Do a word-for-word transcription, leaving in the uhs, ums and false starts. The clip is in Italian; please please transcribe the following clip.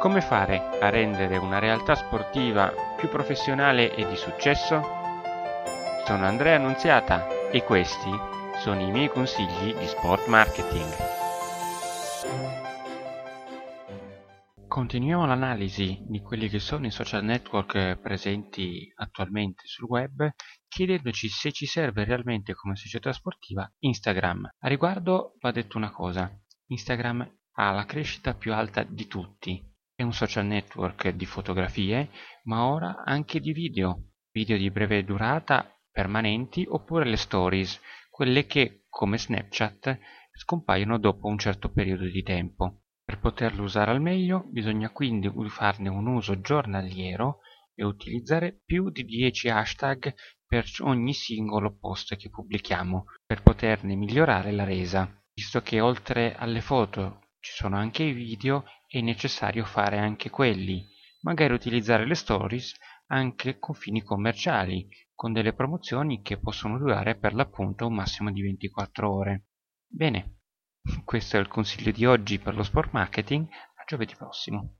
Come fare a rendere una realtà sportiva più professionale e di successo? Sono Andrea Nunziata e questi sono i miei consigli di sport marketing. Continuiamo l'analisi di quelli che sono i social network presenti attualmente sul web, chiedendoci se ci serve realmente come società sportiva Instagram. A riguardo va detto una cosa: Instagram ha la crescita più alta di tutti. È un social network di fotografie, ma ora anche di video, video di breve durata, permanenti, oppure le stories, quelle che, come Snapchat, scompaiono dopo un certo periodo di tempo. Per poterlo usare al meglio bisogna quindi farne un uso giornaliero e utilizzare più di dieci hashtag per ogni singolo post che pubblichiamo, per poterne migliorare la resa. Visto che oltre alle foto ci sono anche i video, è necessario fare anche quelli, magari utilizzare le stories anche con fini commerciali, con delle promozioni che possono durare per l'appunto un massimo di ventiquattro ore. Bene, questo è il consiglio di oggi per lo sport marketing, a giovedì prossimo.